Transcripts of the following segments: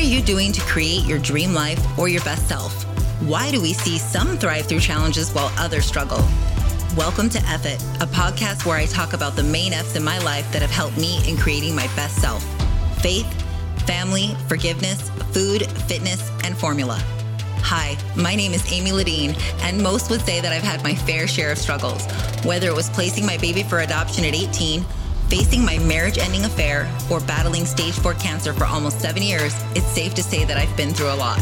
are you doing to create your dream life or your best self? Why do we see some thrive through challenges while others struggle? Welcome to Effort, a podcast where I talk about the main F's in my life that have helped me in creating my best self: faith, family, forgiveness, food, fitness, and formula. Hi, my name is Amy Ladine, and most would say that I've had my fair share of struggles, whether it was placing my baby for adoption at 18, facing my marriage-ending affair, or battling stage 4 cancer for almost 7 years. It's safe to say that I've been through a lot.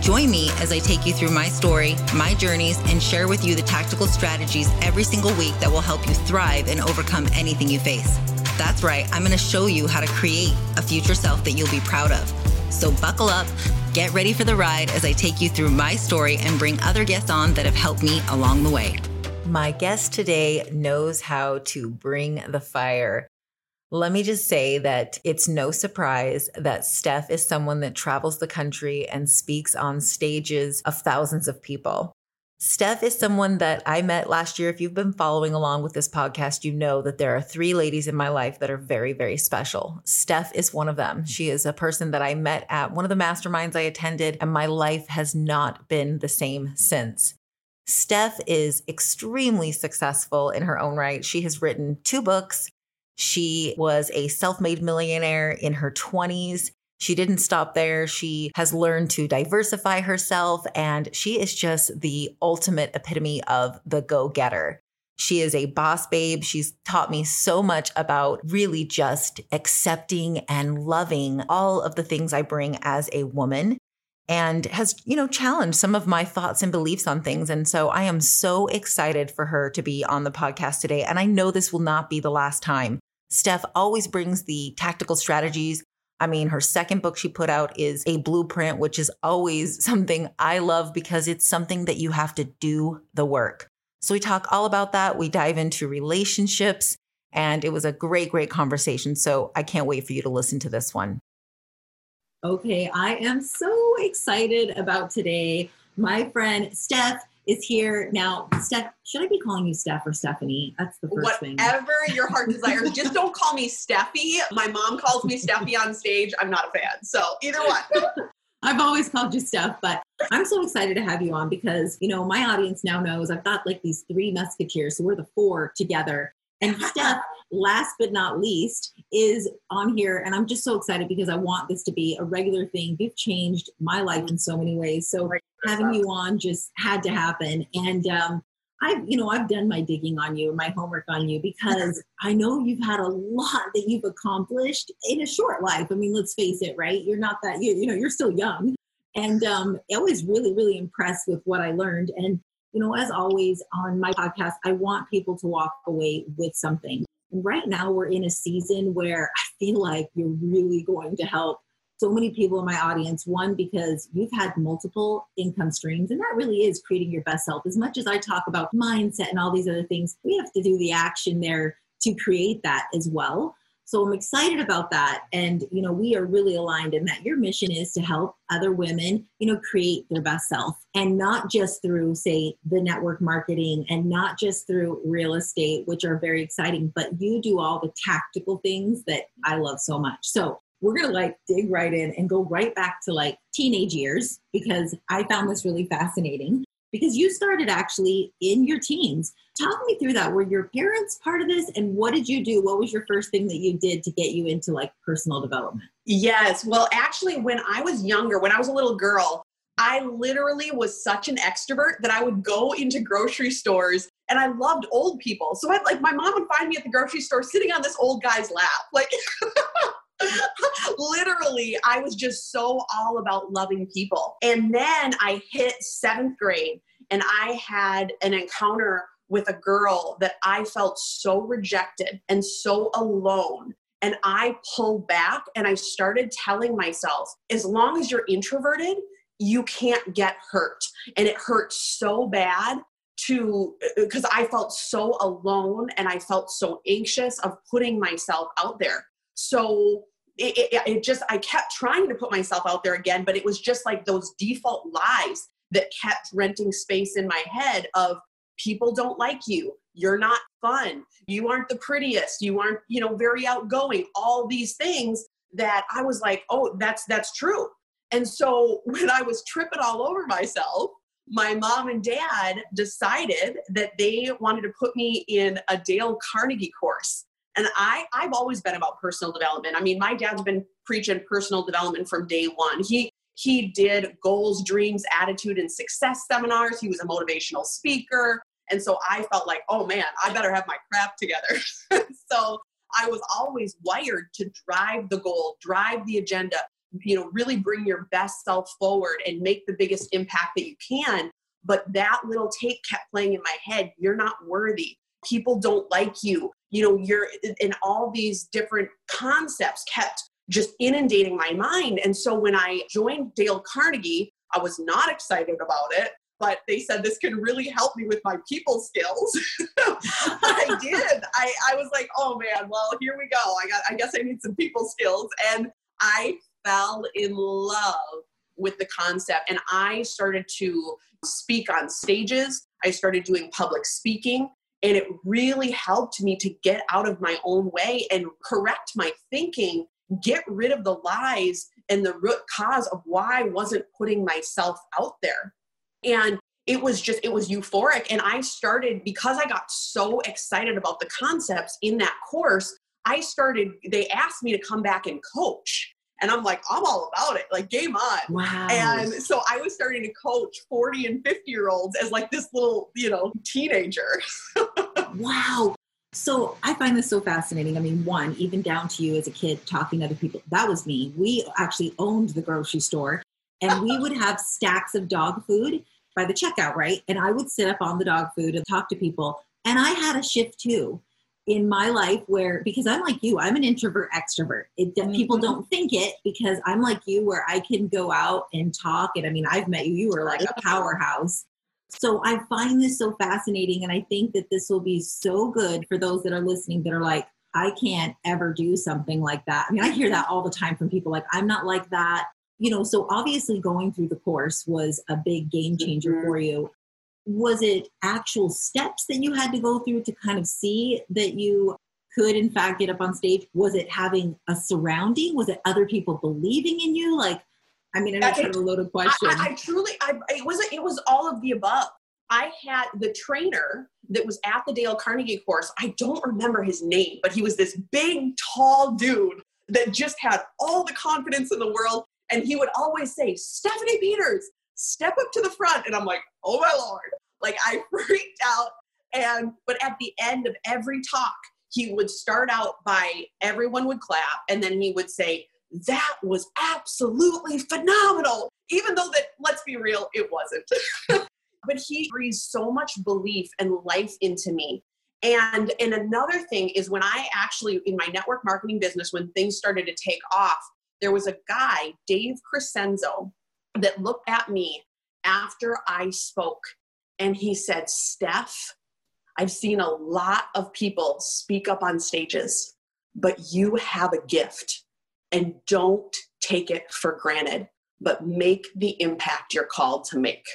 Join me as I take you through my story, my journeys, and share with you the tactical strategies every single week that will help you thrive and overcome anything you face. That's right, I'm going to show you how to create a future self that you'll be proud of. So buckle up, get ready for the ride as I take you through my story and bring other guests on that have helped me along the way. My guest today knows how to bring the fire. Let me just say that it's no surprise that Steph is someone that travels the country and speaks on stages of thousands of people. Steph is someone that I met last year. If you've been following along with this podcast, you know that there are 3 ladies in my life that are very, very special. Steph is one of them. She is a person that I met at one of the masterminds I attended, and my life has not been the same since. Steph is extremely successful in her own right. She has written 2 books. She was a self-made millionaire in her 20s. She didn't stop there. She has learned to diversify herself, and she is just the ultimate epitome of the go-getter. She is a boss babe. She's taught me so much about really just accepting and loving all of the things I bring as a woman, and has, challenged some of my thoughts and beliefs on things. And so I am so excited for her to be on the podcast today. And I know this will not be the last time. Steph always brings the tactical strategies. I mean, her second book she put out is a blueprint, which is always something I love because it's something that you have to do the work. So we talk all about that. We dive into relationships, and it was a great, great conversation. So I can't wait for you to listen to this one. Okay, I am so excited about today. My friend Steph is here. Now, Steph, should I be calling you Steph or Stephanie? That's the first thing. Whatever your heart desires. Just don't call me Steffi. My mom calls me Steffi on stage. I'm not a fan. So either one. I've always called you Steph, but I'm so excited to have you on because, my audience now knows I've got like these 3 musketeers. So we're the 4 together. And Steph, last but not least, is on here. And I'm just so excited because I want this to be a regular thing. You've changed my life in so many ways. So having you on just had to happen. And I've done my digging on you and my homework on you because I know you've had a lot that you've accomplished in a short life. I mean, let's face it, right? You're not that, you're still young. And I was really, really impressed with what I learned. And as always on my podcast, I want people to walk away with something. And right now we're in a season where I feel like you're really going to help so many people in my audience. One, because you've had multiple income streams, and that really is creating your best self. As much as I talk about mindset and all these other things, we have to do the action there to create that as well. So I'm excited about that. And, we are really aligned in that your mission is to help other women, create their best self, and not just through, say, the network marketing, and not just through real estate, which are very exciting, but you do all the tactical things that I love so much. So we're going to dig right in and go right back to teenage years, because I found this really fascinating. Because you started actually in your teens. Talk me through that. Were your parents part of this? And what did you do? What was your first thing that you did to get you into personal development? Yes. Well, actually, when I was younger, when I was a little girl, I literally was such an extrovert that I would go into grocery stores, and I loved old people. So I'd, my mom would find me at the grocery store sitting on this old guy's lap. Literally, I was just so all about loving people. And then I hit 7th grade, and I had an encounter with a girl that I felt so rejected and so alone. And I pulled back, and I started telling myself, as long as you're introverted, you can't get hurt. And it hurt so bad because I felt so alone, and I felt so anxious of putting myself out there. So I kept trying to put myself out there again, but it was just those default lies that kept renting space in my head of people don't like you. You're not fun. You aren't the prettiest. You aren't, very outgoing, all these things that I was oh, that's true. And so when I was tripping all over myself, my mom and dad decided that they wanted to put me in a Dale Carnegie course. And I've always been about personal development. I mean, my dad's been preaching personal development from day one. He did goals, dreams, attitude, and success seminars. He was a motivational speaker. And so I felt like, oh man, I better have my crap together. So I was always wired to drive the goal, drive the agenda, really bring your best self forward and make the biggest impact that you can. But that little tape kept playing in my head. You're not worthy. People don't like you. And all these different concepts kept just inundating my mind. And so when I joined Dale Carnegie, I was not excited about it, but they said this could really help me with my people skills. I did. I was like, oh man, well, here we go. I guess I need some people skills. And I fell in love with the concept. And I started to speak on stages. I started doing public speaking. And it really helped me to get out of my own way and correct my thinking, get rid of the lies and the root cause of why I wasn't putting myself out there. And it was euphoric. And I started, because I got so excited about the concepts in that course, they asked me to come back and coach. And I'm like, I'm all about it. Like, game on. Wow. And so I was starting to coach 40 and 50-year-olds as like this little, teenager. Wow. So I find this so fascinating. I mean, one, even down to you as a kid talking to other people. That was me. We actually owned the grocery store and we would have stacks of dog food by the checkout, right? And I would sit up on the dog food and talk to people. And I had a shift too in my life where, because I'm like you, I'm an introvert extrovert. People don't think it because I'm like you where I can go out and talk. And I mean, I've met you, you were like a powerhouse. So I find this so fascinating. And I think that this will be so good for those that are listening that are like, I can't ever do something like that. I mean, I hear that all the time from people like, I'm not like that. So obviously going through the course was a big game changer for you. Was it actual steps that you had to go through to kind of see that you could, in fact, get up on stage? Was it having a surrounding? Was it other people believing in you? Like, I mean, I know it's a loaded question. It was all of the above. I had the trainer that was at the Dale Carnegie course. I don't remember his name, but he was this big, tall dude that just had all the confidence in the world. And he would always say, Stephanie Peters, step up to the front. And I'm like, oh my Lord. Like I freaked out. But at the end of every talk, he would start out by everyone would clap. And then he would say, that was absolutely phenomenal. Even though that, let's be real, it wasn't. But he breathes so much belief and life into me. And another thing is when I actually, in my network marketing business, when things started to take off, there was a guy, Dave Crescenzo, that looked at me after I spoke. And he said, Steph, I've seen a lot of people speak up on stages, but you have a gift and don't take it for granted, but make the impact you're called to make.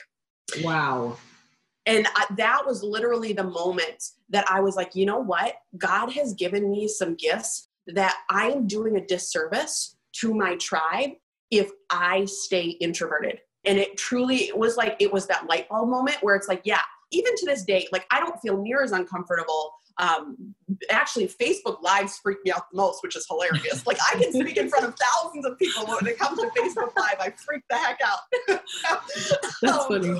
Wow. And that was literally the moment that I was like, you know what? God has given me some gifts that I am doing a disservice to my tribe if I stay introverted. And it was that light bulb moment where it's like, yeah, even to this day, like I don't feel near as uncomfortable. Actually Facebook lives freak me out the most, which is hilarious. Like I can speak in front of thousands of people, but when it comes to Facebook live, I freak the heck out. That's funny.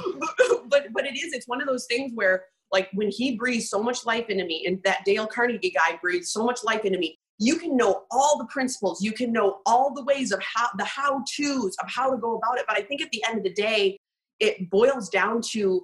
But it's one of those things where like when he breathes so much life into me and that Dale Carnegie guy breathes so much life into me, you can know all the principles. You can know all the ways of how-tos of how to go about it. But I think at the end of the day, it boils down to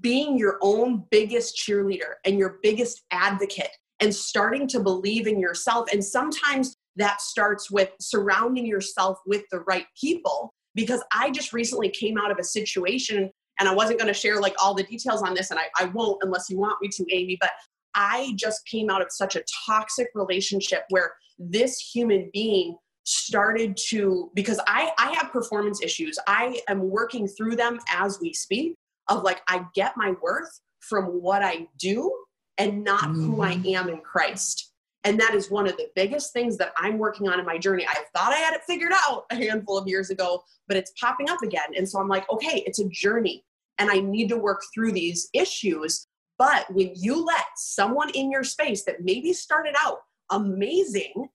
being your own biggest cheerleader and your biggest advocate and starting to believe in yourself. And sometimes that starts with surrounding yourself with the right people, because I just recently came out of a situation and I wasn't going to share like all the details on this. And I won't unless you want me to, Amy, but I just came out of such a toxic relationship where this human being started to, because I have performance issues. I am working through them as we speak of like, I get my worth from what I do and not who I am in Christ. And that is one of the biggest things that I'm working on in my journey. I thought I had it figured out a handful of years ago, but it's popping up again. And so I'm like, okay, it's a journey and I need to work through these issues. But when you let someone in your space that maybe started out amazing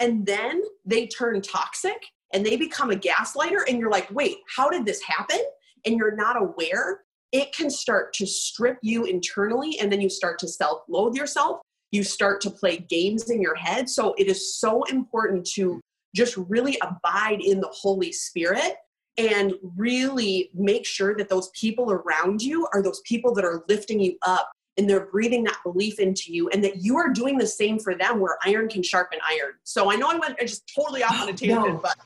and then they turn toxic and they become a gaslighter and you're like, wait, how did this happen? And you're not aware, it can start to strip you internally. And then you start to self-loathe yourself. You start to play games in your head. So it is so important to just really abide in the Holy Spirit and really make sure that those people around you are those people that are lifting you up and they're breathing that belief into you and that you are doing the same for them where iron can sharpen iron. So I know I just totally off on a tangent, but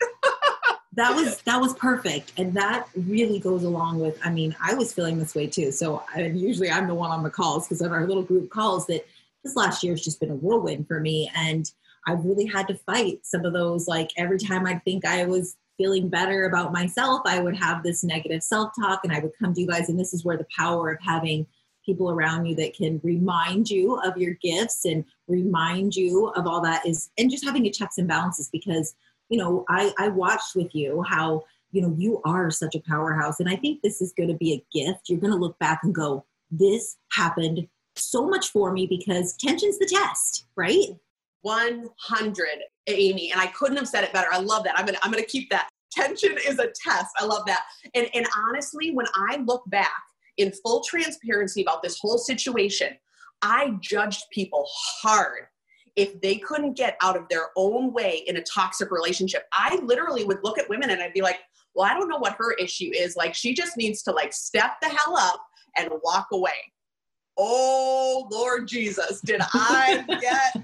that was perfect. And that really goes along with, I mean, I was feeling this way too. So usually I'm the one on the calls because of our little group calls that this last year has just been a whirlwind for me. And I've really had to fight some of those, like every time I think I was feeling better about myself, I would have this negative self-talk and I would come to you guys. And this is where the power of having people around you that can remind you of your gifts and remind you of all that is, and just having a checks and balances, because, you know, I watched with you how, you know, you are such a powerhouse. And I think this is going to be a gift. You're going to look back and go, this happened so much for me because tension's the test, right? 100, Amy. And I couldn't have said it better. I love that. I'm going to keep that. Tension is a test. I love that. And honestly, when I look back in full transparency about this whole situation, I judged people hard if they couldn't get out of their own way in a toxic relationship. I literally would look at women and I'd be like, well, I don't know what her issue is. Like, she just needs to like step the hell up and walk away. Oh, Lord Jesus, did I get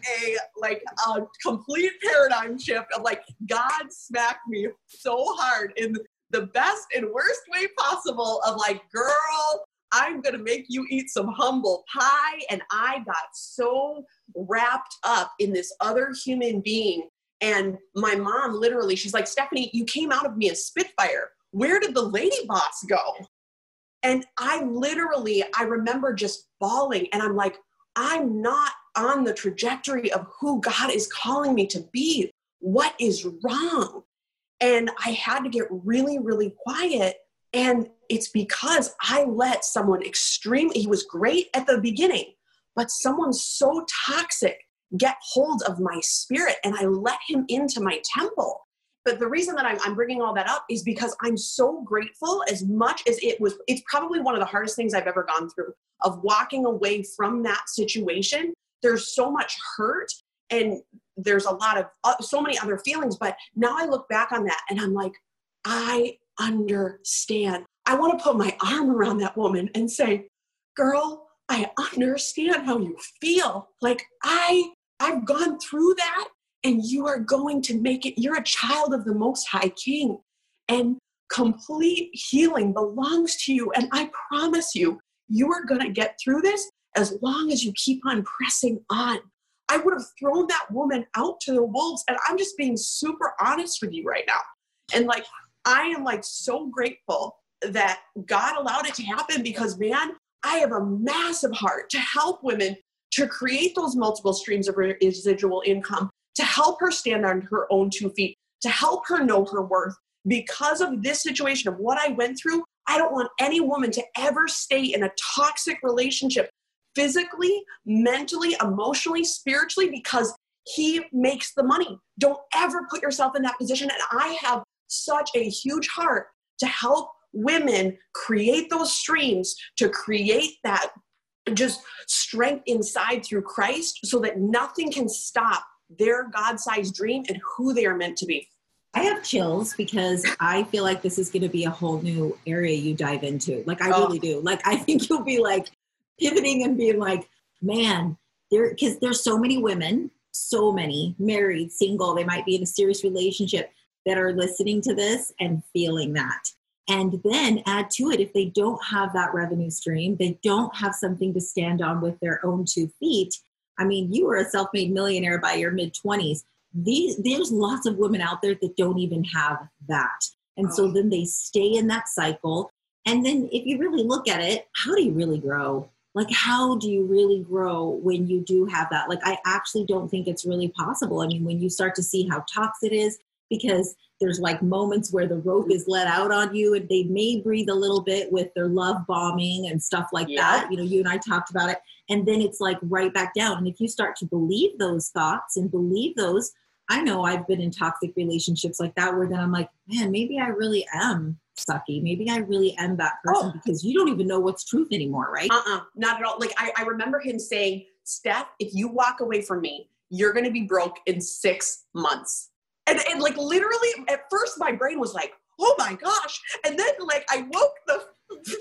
a complete paradigm shift of like, God smacked me so hard in the best and worst way possible of like, girl, I'm going to make you eat some humble pie. And I got so wrapped up in this other human being. And my mom literally, she's like, Stephanie, you came out of me as Spitfire. Where did the lady boss go? And I remember just bawling and I'm like, I'm not on the trajectory of who God is calling me to be. What is wrong? And I had to get really, really quiet. And it's because I let someone he was great at the beginning, but someone so toxic get hold of my spirit and I let him into my temple. But the reason that I'm bringing all that up is because I'm so grateful, as much as it's probably one of the hardest things I've ever gone through of walking away from that situation. There's so much hurt and there's a lot of so many other feelings. But now I look back on that and I'm like, I understand. I want to put my arm around that woman and say, girl, I understand how you feel. Like I've gone through that. And you are going to make it. You're a child of the Most High King. And complete healing belongs to you. And I promise you, you are going to get through this as long as you keep on pressing on. I would have thrown that woman out to the wolves. And I'm just being super honest with you right now. And like, I am like so grateful that God allowed it to happen because, man, I have a massive heart to help women to create those multiple streams of residual income, to help her stand on her own two feet, to help her know her worth. Because of this situation of what I went through, I don't want any woman to ever stay in a toxic relationship, physically, mentally, emotionally, spiritually, because he makes the money. Don't ever put yourself in that position. And I have such a huge heart to help women create those streams, to create that just strength inside through Christ so that nothing can stop their God-sized dream and who they are meant to be. I have chills because I feel like this is going to be a whole new area you dive into. Like, I really do. Like, I think you'll be like pivoting and being like, man, because there's so many women, so many married, single, they might be in a serious relationship that are listening to this and feeling that. And then add to it, if they don't have that revenue stream, they don't have something to stand on with their own two feet. I mean, you were a self-made millionaire by your mid-20s. There's lots of women out there that don't even have that. And so then they stay in that cycle. And then if you really look at it, how do you really grow? Like, how do you really grow when you do have that? Like, I actually don't think it's really possible. I mean, when you start to see how toxic it is, because there's like moments where the rope is let out on you and they may breathe a little bit with their love bombing and stuff like that. You know, you and I talked about it. And then it's like right back down. And if you start to believe those thoughts and believe those, I know I've been in toxic relationships like that where then I'm like, man, maybe I really am sucky. Maybe I really am that person because you don't even know what's truth anymore, right? Not at all. Like I remember him saying, Steph, if you walk away from me, you're going to be broke in 6 months. And like literally at first my brain was like, oh my gosh. And then like I woke the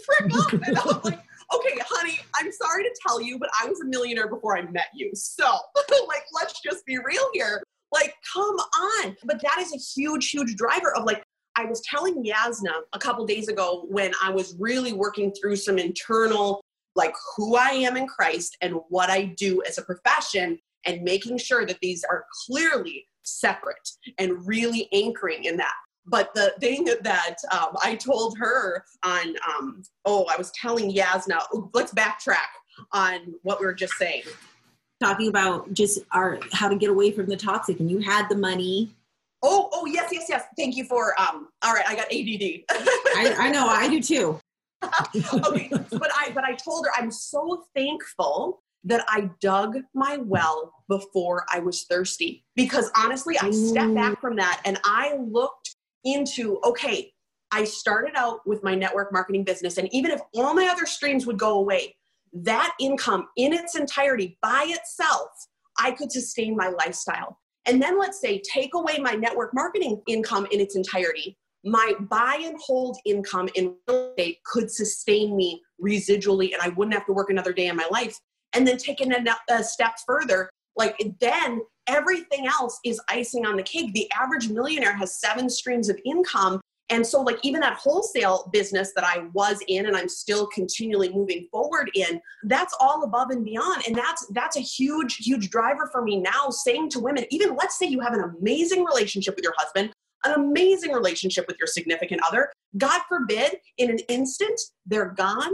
frick up and I was like, okay, honey, I'm sorry to tell you, but I was a millionaire before I met you. So like, let's just be real here. Like, come on. But that is a huge, huge driver of like, I was telling Yasna a couple days ago when I was really working through some internal, like who I am in Christ and what I do as a profession and making sure that these are clearly separate and really anchoring in that. But the thing that I told her on, I was telling Yasna, let's backtrack on what we were just saying. Talking about just how to get away from the toxic, and you had the money. Oh, yes. Thank you for, all right, I got ADD. I know, I do too. Okay, but I told her I'm so thankful that I dug my well before I was thirsty. Because honestly, I stepped back from that and I looked into, okay, I started out with my network marketing business. And even if all my other streams would go away, that income in its entirety by itself, I could sustain my lifestyle. And then let's say take away my network marketing income in its entirety. My buy and hold income in real estate could sustain me residually and I wouldn't have to work another day in my life. And then taking a step further, like then everything else is icing on the cake. The average millionaire has 7 streams of income. And so like even that wholesale business that I was in and I'm still continually moving forward in, that's all above and beyond. And that's a huge, huge driver for me now, saying to women, even let's say you have an amazing relationship with your husband, an amazing relationship with your significant other, God forbid, in an instant, they're gone.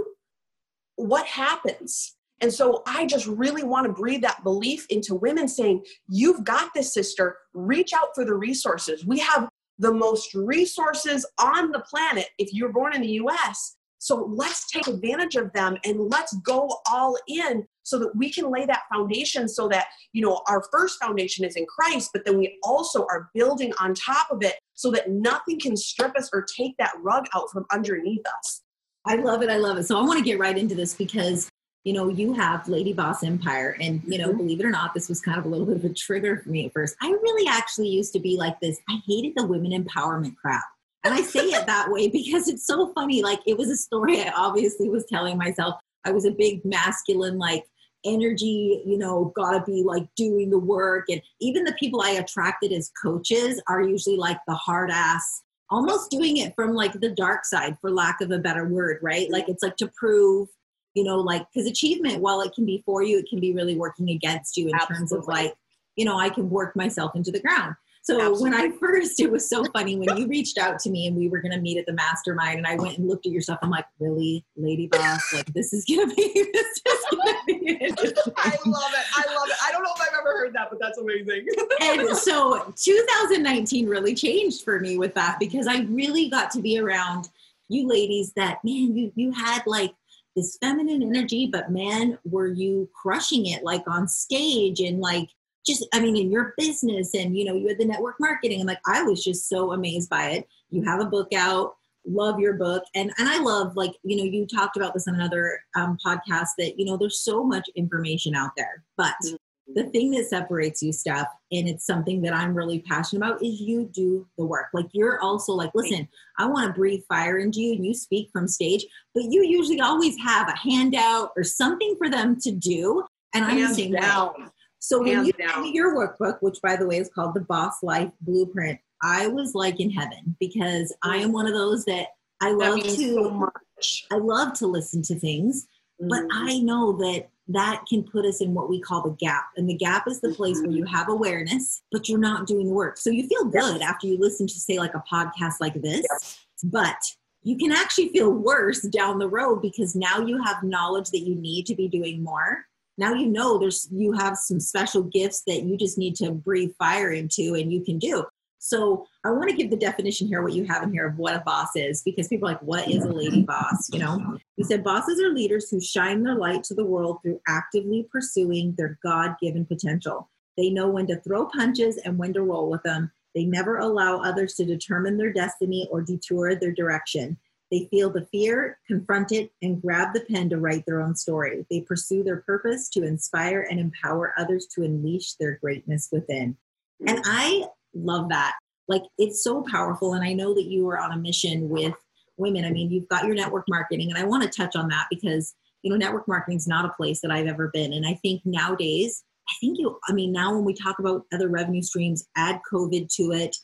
What happens? And so I just really want to breathe that belief into women saying, you've got this, sister, reach out for the resources. We have the most resources on the planet if you're born in the US. So let's take advantage of them and let's go all in so that we can lay that foundation so that, you know, our first foundation is in Christ, but then we also are building on top of it so that nothing can strip us or take that rug out from underneath us. I love it. So I want to get right into this because you know, you have Lady Boss Empire and, you know, believe it or not, this was kind of a little bit of a trigger for me at first. I really actually used to be like this. I hated the women empowerment crap. And I say it that way because it's so funny. Like it was a story I obviously was telling myself. I was a big masculine, like energy, you know, gotta be like doing the work. And even the people I attracted as coaches are usually like the hard ass, almost doing it from like the dark side for lack of a better word, right? Like it's like to prove. You know, like, because achievement, while it can be for you, it can be really working against you in terms of like, you know, I can work myself into the ground. So when I first, it was so funny when you reached out to me and we were going to meet at the mastermind and I went and looked at your stuff. I'm like, really, Lady Boss? Like, this is going to be interesting. I love it. I don't know if I've ever heard that, but that's amazing. And so 2019 really changed for me with that because I really got to be around you ladies that, man, you had like, this feminine energy, but man, were you crushing it like on stage and like just, I mean, in your business and, you know, you had the network marketing and like, I was just so amazed by it. You have a book out, love your book. And I love like, you know, you talked about this on another podcast that, you know, there's so much information out there, but the thing that separates you, Steph, and it's something that I'm really passionate about is you do the work. Like you're also like, listen, I want to breathe fire into you and you speak from stage, but you usually always have a handout or something for them to do. And I'm the same way. So when you gave me your workbook, which by the way is called the Boss Life Blueprint, I was like in heaven because I am one of those that I love to listen to things, but I know that can put us in what we call the gap. And the gap is the place where you have awareness, but you're not doing the work. So you feel good after you listen to say like a podcast like this, but you can actually feel worse down the road because now you have knowledge that you need to be doing more. Now you know you have some special gifts that you just need to breathe fire into and you can do. So I want to give the definition here, what you have in here of what a boss is, because people are like, what is a lady boss? You know, you said bosses are leaders who shine their light to the world through actively pursuing their God-given potential. They know when to throw punches and when to roll with them. They never allow others to determine their destiny or detour their direction. They feel the fear, confront it, and grab the pen to write their own story. They pursue their purpose to inspire and empower others to unleash their greatness within. And I love that. Like, it's so powerful. And I know that you are on a mission with women. I mean, you've got your network marketing, and I want to touch on that because, you know, network marketing is not a place that I've ever been. And I think nowadays, now when we talk about other revenue streams, add COVID to it,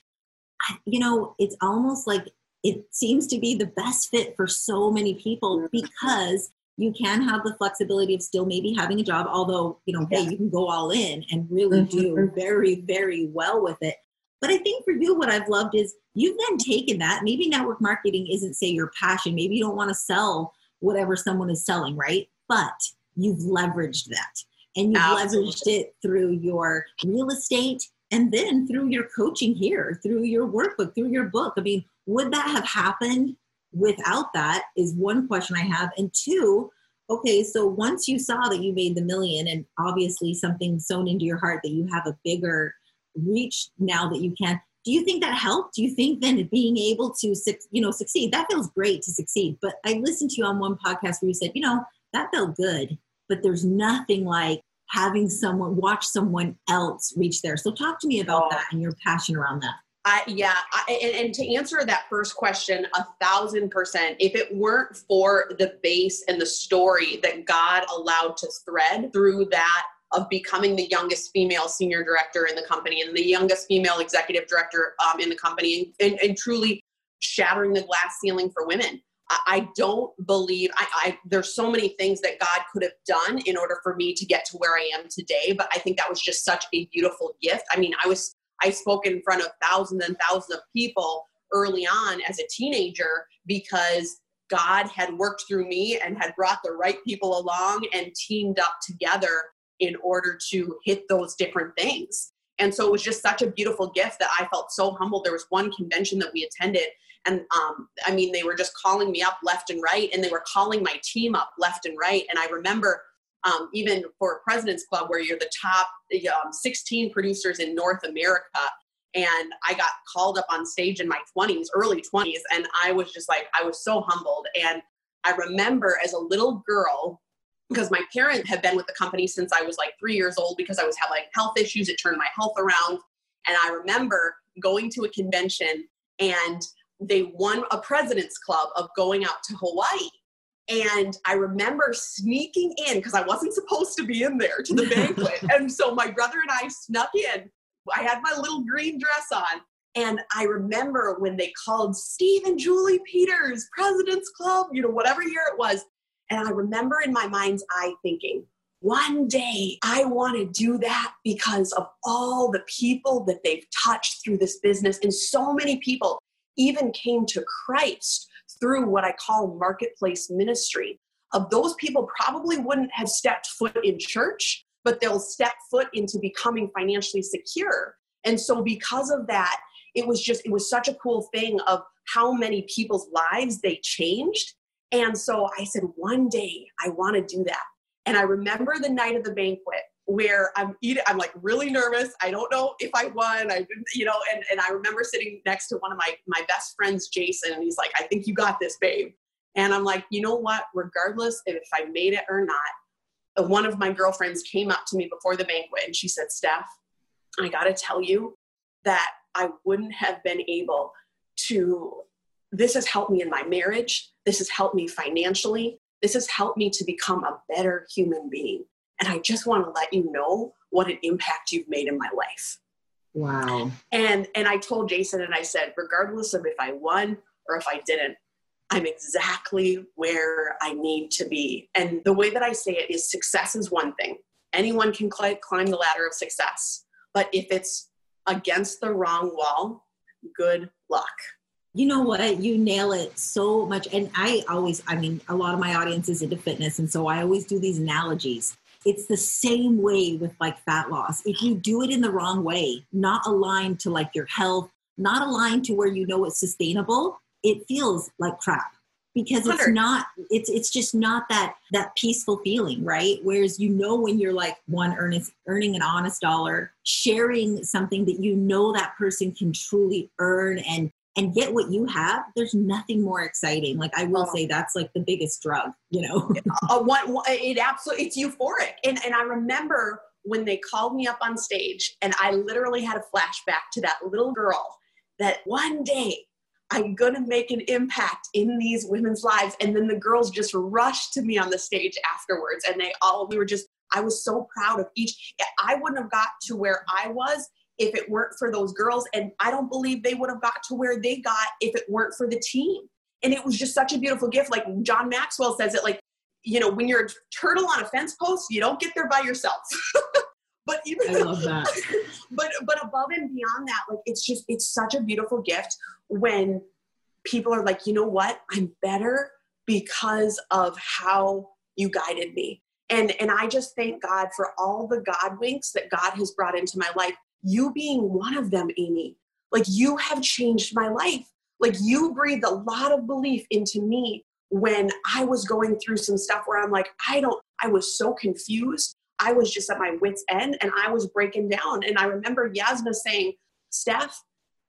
you know, it's almost like it seems to be the best fit for so many people because you can have the flexibility of still maybe having a job, although, you know, hey, you can go all in and really do very, very well with it. But I think for you, what I've loved is you've then taken that. Maybe network marketing isn't, say, your passion. Maybe you don't want to sell whatever someone is selling, right? But you've leveraged that. And you've leveraged it through your real estate and then through your coaching here, through your workbook, through your book. I mean, would that have happened without that is one question I have. And two, okay, so once you saw that you made the million and obviously something sewn into your heart that you have a bigger reach now that you can. Do you think that helped? Do you think then being able to, you know, succeed? That feels great to succeed. But I listened to you on one podcast where you said, you know, that felt good, but there's nothing like having someone watch someone else reach there. So talk to me about that and your passion around that. And to answer that first question, 1,000%, if it weren't for the base and the story that God allowed to thread through that of becoming the youngest female senior director in the company and the youngest female executive director in the company and truly shattering the glass ceiling for women. I don't believe, there's so many things that God could have done in order for me to get to where I am today. But I think that was just such a beautiful gift. I mean, I spoke in front of thousands and thousands of people early on as a teenager because God had worked through me and had brought the right people along and teamed up together in order to hit those different things. And so it was just such a beautiful gift that I felt so humbled. There was one convention that we attended and, I mean, they were just calling me up left and right, and they were calling my team up left and right. And I remember even for President's Club, where you're the top 16 producers in North America. And I got called up on stage in my 20s, early 20s. And I was just like, I was so humbled. And I remember as a little girl, because my parents had been with the company since I was like 3 years old because I was having health issues. It turned my health around. And I remember going to a convention and they won a President's Club of going out to Hawaii. And I remember sneaking in because I wasn't supposed to be in there to the banquet. And so my brother and I snuck in. I had my little green dress on. And I remember when they called Steve and Julie Peters, President's Club, you know, whatever year it was. And I remember in my mind's eye thinking, one day I want to do that because of all the people that they've touched through this business. And so many people even came to Christ through what I call marketplace ministry. Of those people probably wouldn't have stepped foot in church, but they'll step foot into becoming financially secure. And so because of that, it was such a cool thing of how many people's lives they changed. And so I said, one day I want to do that. And I remember the night of the banquet where I'm eating, I'm like really nervous. I don't know if I won. I didn't, you know, and I remember sitting next to one of my best friends, Jason, and he's like, I think you got this, babe. And I'm like, you know what, regardless if I made it or not, one of my girlfriends came up to me before the banquet and she said, Steph, I got to tell you that I wouldn't have been able to, this has helped me in my marriage. This has helped me financially. This has helped me to become a better human being. And I just want to let you know what an impact you've made in my life. Wow. And I told Jason and I said, regardless of if I won or if I didn't, I'm exactly where I need to be. And the way that I say it is success is one thing. Anyone can climb the ladder of success. But if it's against the wrong wall, good luck. You know what? You nail it so much. And a lot of my audience is into fitness. And so I always do these analogies. It's the same way with like fat loss. If you do it in the wrong way, not aligned to like your health, not aligned to where you know it's sustainable, it feels like crap because it's not, it's just not that peaceful feeling, right? Whereas, you know, when you're like earning an honest dollar, sharing something that you know that person can truly earn and get what you have, there's nothing more exciting. Like I will say that's like the biggest drug, you know? It's euphoric. And I remember when they called me up on stage and I literally had a flashback to that little girl that one day I'm going to make an impact in these women's lives. And then the girls just rushed to me on the stage afterwards. And I was so proud of each. I wouldn't have got to where I was if it weren't for those girls. And I don't believe they would have got to where they got if it weren't for the team. And it was just such a beautiful gift. Like John Maxwell says it, like, you know, when you're a turtle on a fence post, you don't get there by yourself. I love that. But above and beyond that, like, it's such a beautiful gift when people are like, you know what, I'm better because of how you guided me. And I just thank God for all the God winks that God has brought into my life. You being one of them, Amy, like you have changed my life. Like you breathed a lot of belief into me when I was going through some stuff where I'm like, I was so confused. I was just at my wit's end and I was breaking down. And I remember Yasna saying, Steph,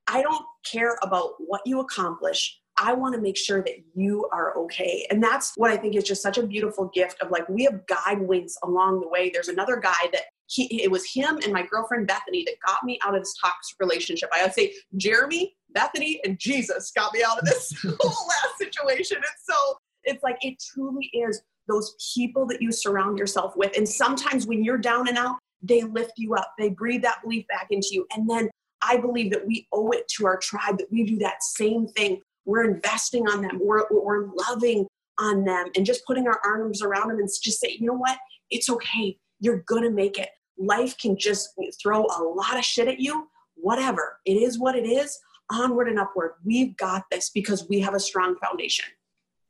I don't care about what you accomplish. I want to make sure that you are okay. And that's what I think is just such a beautiful gift of like, we have guide winks along the way. There's another guy that it was him and my girlfriend, Bethany, that got me out of this toxic relationship. I would say Jeremy, Bethany, and Jesus got me out of this whole last situation. And so it's like, it truly is those people that you surround yourself with. And sometimes when you're down and out, they lift you up. They breathe that belief back into you. And then I believe that we owe it to our tribe that we do that same thing. We're investing on them. We're loving on them and just putting our arms around them and just say, you know what? It's okay. You're going to make it. Life can just throw a lot of shit at you. Whatever. It is what it is. Onward and upward. We've got this because we have a strong foundation.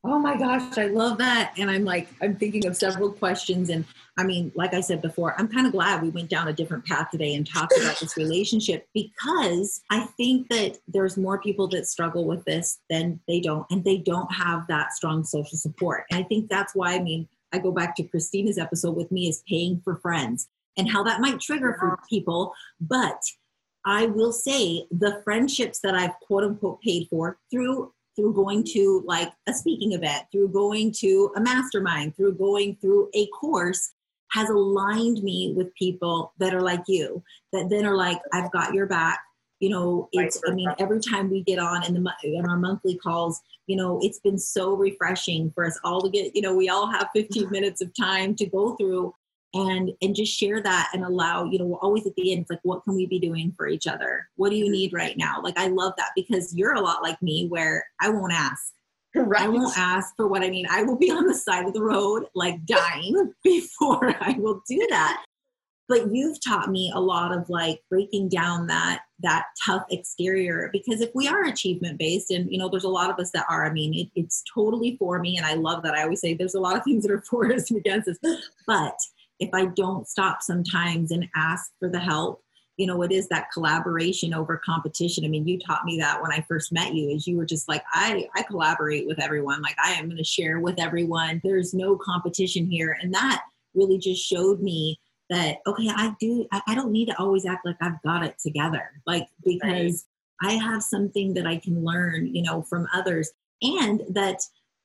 Oh my gosh, I love that. And I'm thinking of several questions. And I mean, like I said before, I'm kind of glad we went down a different path today and talked about this relationship, because I think that there's more people that struggle with this than they don't. And they don't have that strong social support. And I think that's why, I go back to Christina's episode with me is paying for friends and how that might trigger for people. But I will say the friendships that I've quote unquote paid for through going to like a speaking event, through going to a mastermind, through going through a course has aligned me with people that are like you, that then are like, I've got your back. You know, every time we get on in our monthly calls, you know, it's been so refreshing for us all to get, you know, we all have 15 minutes of time to go through and just share that and allow, you know, always at the end, it's like, what can we be doing for each other? What do you need right now? Like, I love that because you're a lot like me where I won't ask. Right. I won't ask for what I need. I will be on the side of the road, like dying before I will do that. But you've taught me a lot of like breaking down that tough exterior, because if we are achievement based and, you know, there's a lot of us that are, it's totally for me. And I love that. I always say there's a lot of things that are for us and against us, but if I don't stop sometimes and ask for the help, you know, it is that collaboration over competition. You taught me that when I first met you, is you were just like, I collaborate with everyone. Like I am going to share with everyone. There's no competition here. And that really just showed me that, okay, I don't need to always act like I've got it together. Like, because I have something that I can learn, you know, from others, and that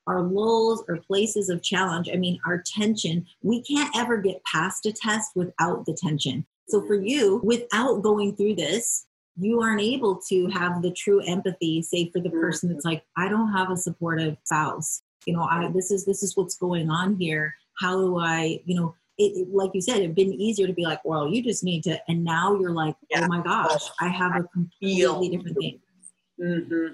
our lulls or places of challenge, our tension, we can't ever get past a test without the tension. So for you, without going through this, you aren't able to have the true empathy, say for the person that's like, I don't have a supportive spouse. You know, this is what's going on here. How do I, you know, like you said, it'd been easier to be like, well, you just need to, and now you're like, oh my gosh, I have a completely different thing. Mm-hmm.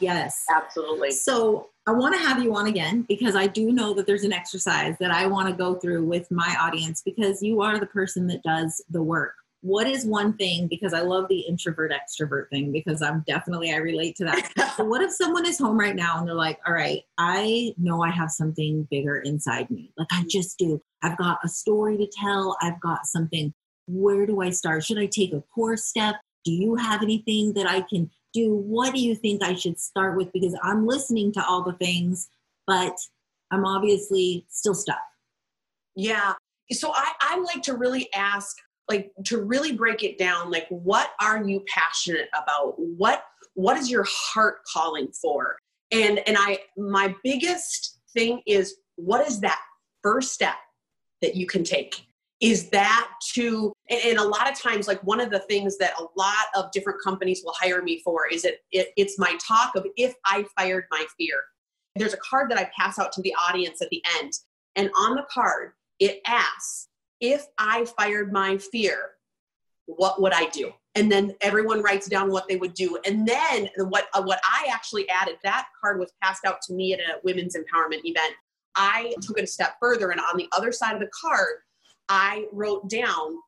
Yes, absolutely. So I want to have you on again, because I do know that there's an exercise that I want to go through with my audience, because you are the person that does the work. what is one thing, because I love the introvert extrovert thing, because I relate to that. So what if someone is home right now and they're like, all right, I know I have something bigger inside me. Like I just do. I've got a story to tell. I've got something. Where do I start? Should I take a course step? Do you have anything that I can do? What do you think I should start with? Because I'm listening to all the things, but I'm obviously still stuck. Yeah. So I like to really ask, like to really break it down, like what are you passionate about? What is your heart calling for? And my biggest thing is, what is that first step that you can take? Is that to, and a lot of times, like one of the things that a lot of different companies will hire me for is it's my talk of if I fired my fear. There's a card that I pass out to the audience at the end. And on the card, it asks, if I fired my fear, what would I do? And then everyone writes down what they would do. And then what I actually added, that card was passed out to me at a women's empowerment event. I took it a step further, and on the other side of the card, I wrote down,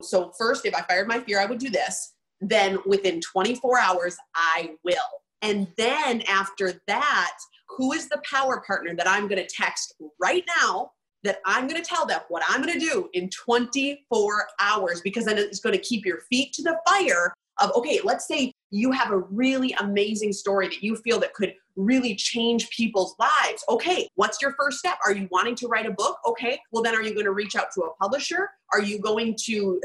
so first, if I fired my fear, I would do this. Then within 24 hours, I will. And then after that, who is the power partner that I'm going to text right now that I'm going to tell them what I'm going to do in 24 hours? Because then it's going to keep your feet to the fire of, okay, let's say you have a really amazing story that you feel that could really change people's lives. Okay, what's your first step? Are you wanting to write a book? Okay, well then are you going to reach out to a publisher? Are you going to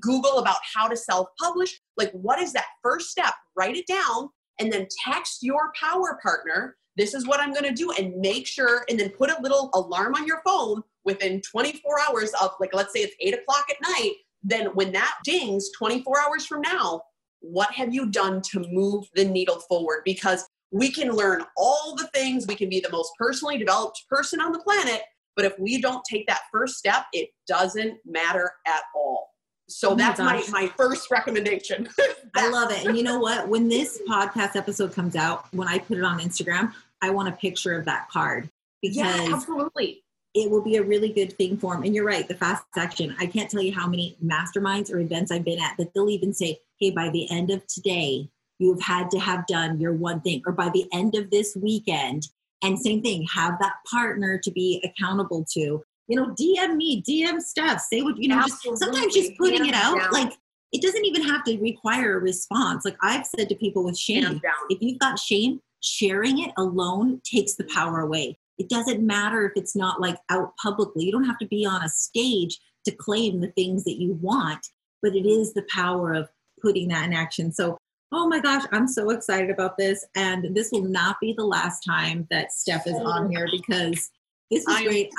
Google about how to self-publish? Like, what is that first step? Write it down and then text your power partner, this is what I'm going to do, and make sure, and then put a little alarm on your phone within 24 hours of, like, let's say it's 8:00 at night. Then when that dings 24 hours from now, what have you done to move the needle forward? Because we can learn all the things. We can be the most personally developed person on the planet. But if we don't take that first step, it doesn't matter at all. So that's my first recommendation. I love it. And you know what? When this podcast episode comes out, when I put it on Instagram, I want a picture of that card. Because yeah, absolutely. It will be a really good thing for them. And you're right, the fast action. I can't tell you how many masterminds or events I've been at that they'll even say, hey, by the end of today, you've had to have done your one thing, or by the end of this weekend. And same thing, have that partner to be accountable to. You know, DM me, DM Steph, say what, you know, sometimes just putting it out, like it doesn't even have to require a response. Like I've said to people with shame, if you've got shame, sharing it alone takes the power away. It doesn't matter if it's not like out publicly. You don't have to be on a stage to claim the things that you want, but it is the power of putting that in action. So, oh my gosh, I'm so excited about this. And this will not be the last time that Steph is on here, because this is great.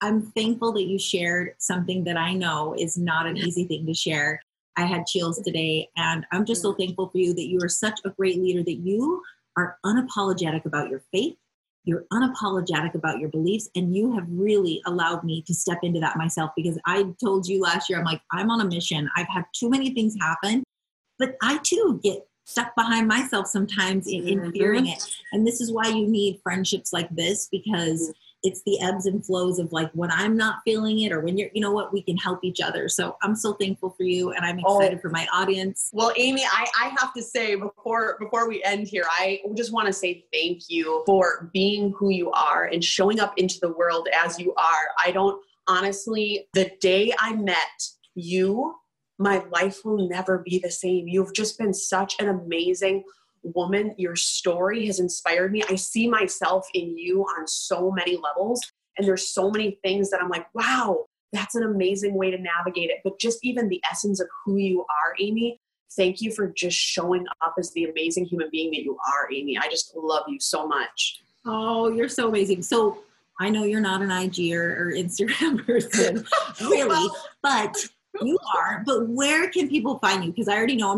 I'm thankful that you shared something that I know is not an easy thing to share. I had chills today, and I'm just so thankful for you, that you are such a great leader, that you are unapologetic about your faith. You're unapologetic about your beliefs, and you have really allowed me to step into that myself, because I told you last year, I'm like, I'm on a mission. I've had too many things happen, but I too get stuck behind myself sometimes in fearing it. And this is why you need friendships like this, because it's the ebbs and flows of, like, when I'm not feeling it, or when you're, you know what, we can help each other. So I'm so thankful for you, and I'm excited for my audience. Well, Amy, I have to say before we end here, I just want to say thank you for being who you are and showing up into the world as you are. Honestly, the day I met you, my life will never be the same. You've just been such an amazing woman. Your story has inspired me. I see myself in you on so many levels, and there's so many things that I'm like, wow, that's an amazing way to navigate it. But just even the essence of who you are, Amy, thank you for just showing up as the amazing human being that you are, Amy. I just love you so much. Oh, you're so amazing. So I know you're not an IG or Instagram person, really, but you are. But where can people find you? Because I already know,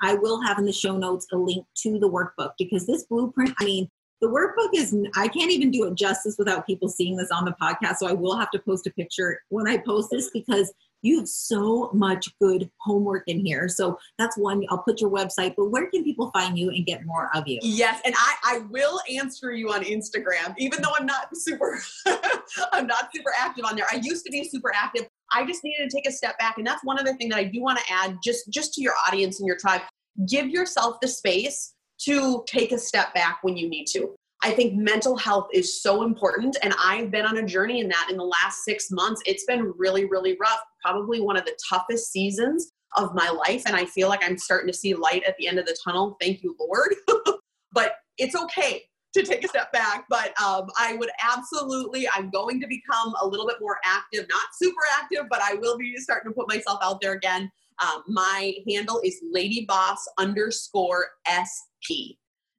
I will have in the show notes a link to the workbook, because this blueprint, the workbook is, I can't even do it justice without people seeing this on the podcast. So I will have to post a picture when I post this, because you have so much good homework in here. So that's one. I'll put your website, but where can people find you and get more of you? Yes. And I will answer you on Instagram, even though I'm not super active on there. I used to be super active. I just needed to take a step back. And that's one other thing that I do want to add just to your audience and your tribe. Give yourself the space to take a step back when you need to. I think mental health is so important. And I've been on a journey in that in the last 6 months. It's been really, really rough. Probably one of the toughest seasons of my life. And I feel like I'm starting to see light at the end of the tunnel. Thank you, Lord. But it's okay to take a step back. But I'm going to become a little bit more active, not super active, but I will be starting to put myself out there again. My handle is LadyBoss_SP.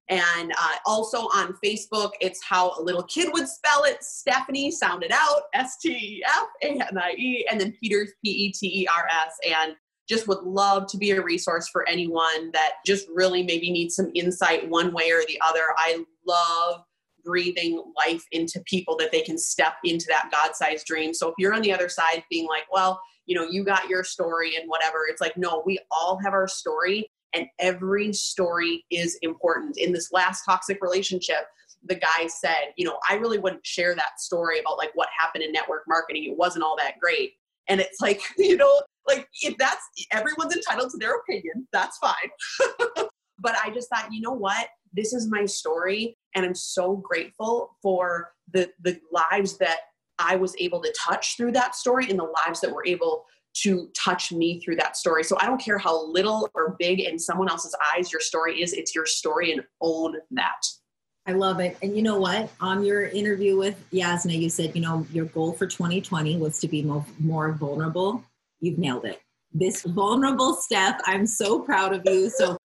And also on Facebook, it's how a little kid would spell it. Stephanie, sound it out, S-T-E-F-A-N-I-E, and then Peters, P-E-T-E-R-S. And just would love to be a resource for anyone that just really maybe needs some insight one way or the other. I love breathing life into people that they can step into that God-sized dream. So if you're on the other side being like, well, you know, you got your story and whatever, it's like, no, we all have our story. And every story is important. In this last toxic relationship, the guy said, you know, I really wouldn't share that story about like what happened in network marketing. It wasn't all that great. And it's like, you know, like if that's, everyone's entitled to their opinion, that's fine. But I just thought, you know what, this is my story. And I'm so grateful for the lives that I was able to touch through that story and the lives that were able to touch me through that story. So I don't care how little or big in someone else's eyes your story is, it's your story and own that. I love it. And you know what? On your interview with Yasna, you said, you know, your goal for 2020 was to be more vulnerable. You've nailed it. This vulnerable Steph, I'm so proud of you. So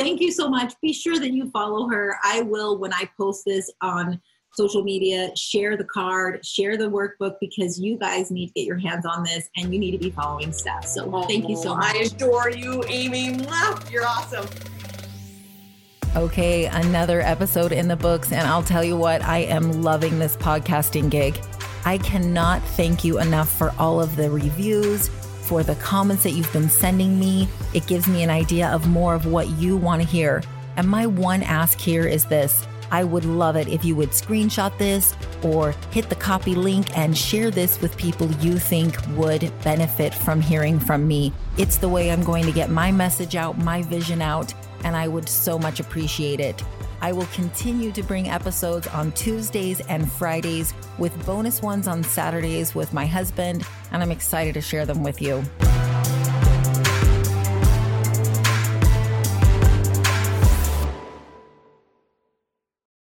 thank you so much. Be sure that you follow her. I will, when I post this on social media, share the card, share the workbook, because you guys need to get your hands on this and you need to be following Steph. So thank you so much. I adore you, Amy. You're awesome. Okay, another episode in the books. And I'll tell you what, I am loving this podcasting gig. I cannot thank you enough for all of the reviews, for the comments that you've been sending me. It gives me an idea of more of what you want to hear. And my one ask here is this. I would love it if you would screenshot this or hit the copy link and share this with people you think would benefit from hearing from me. It's the way I'm going to get my message out, my vision out, and I would so much appreciate it. I will continue to bring episodes on Tuesdays and Fridays with bonus ones on Saturdays with my husband, and I'm excited to share them with you.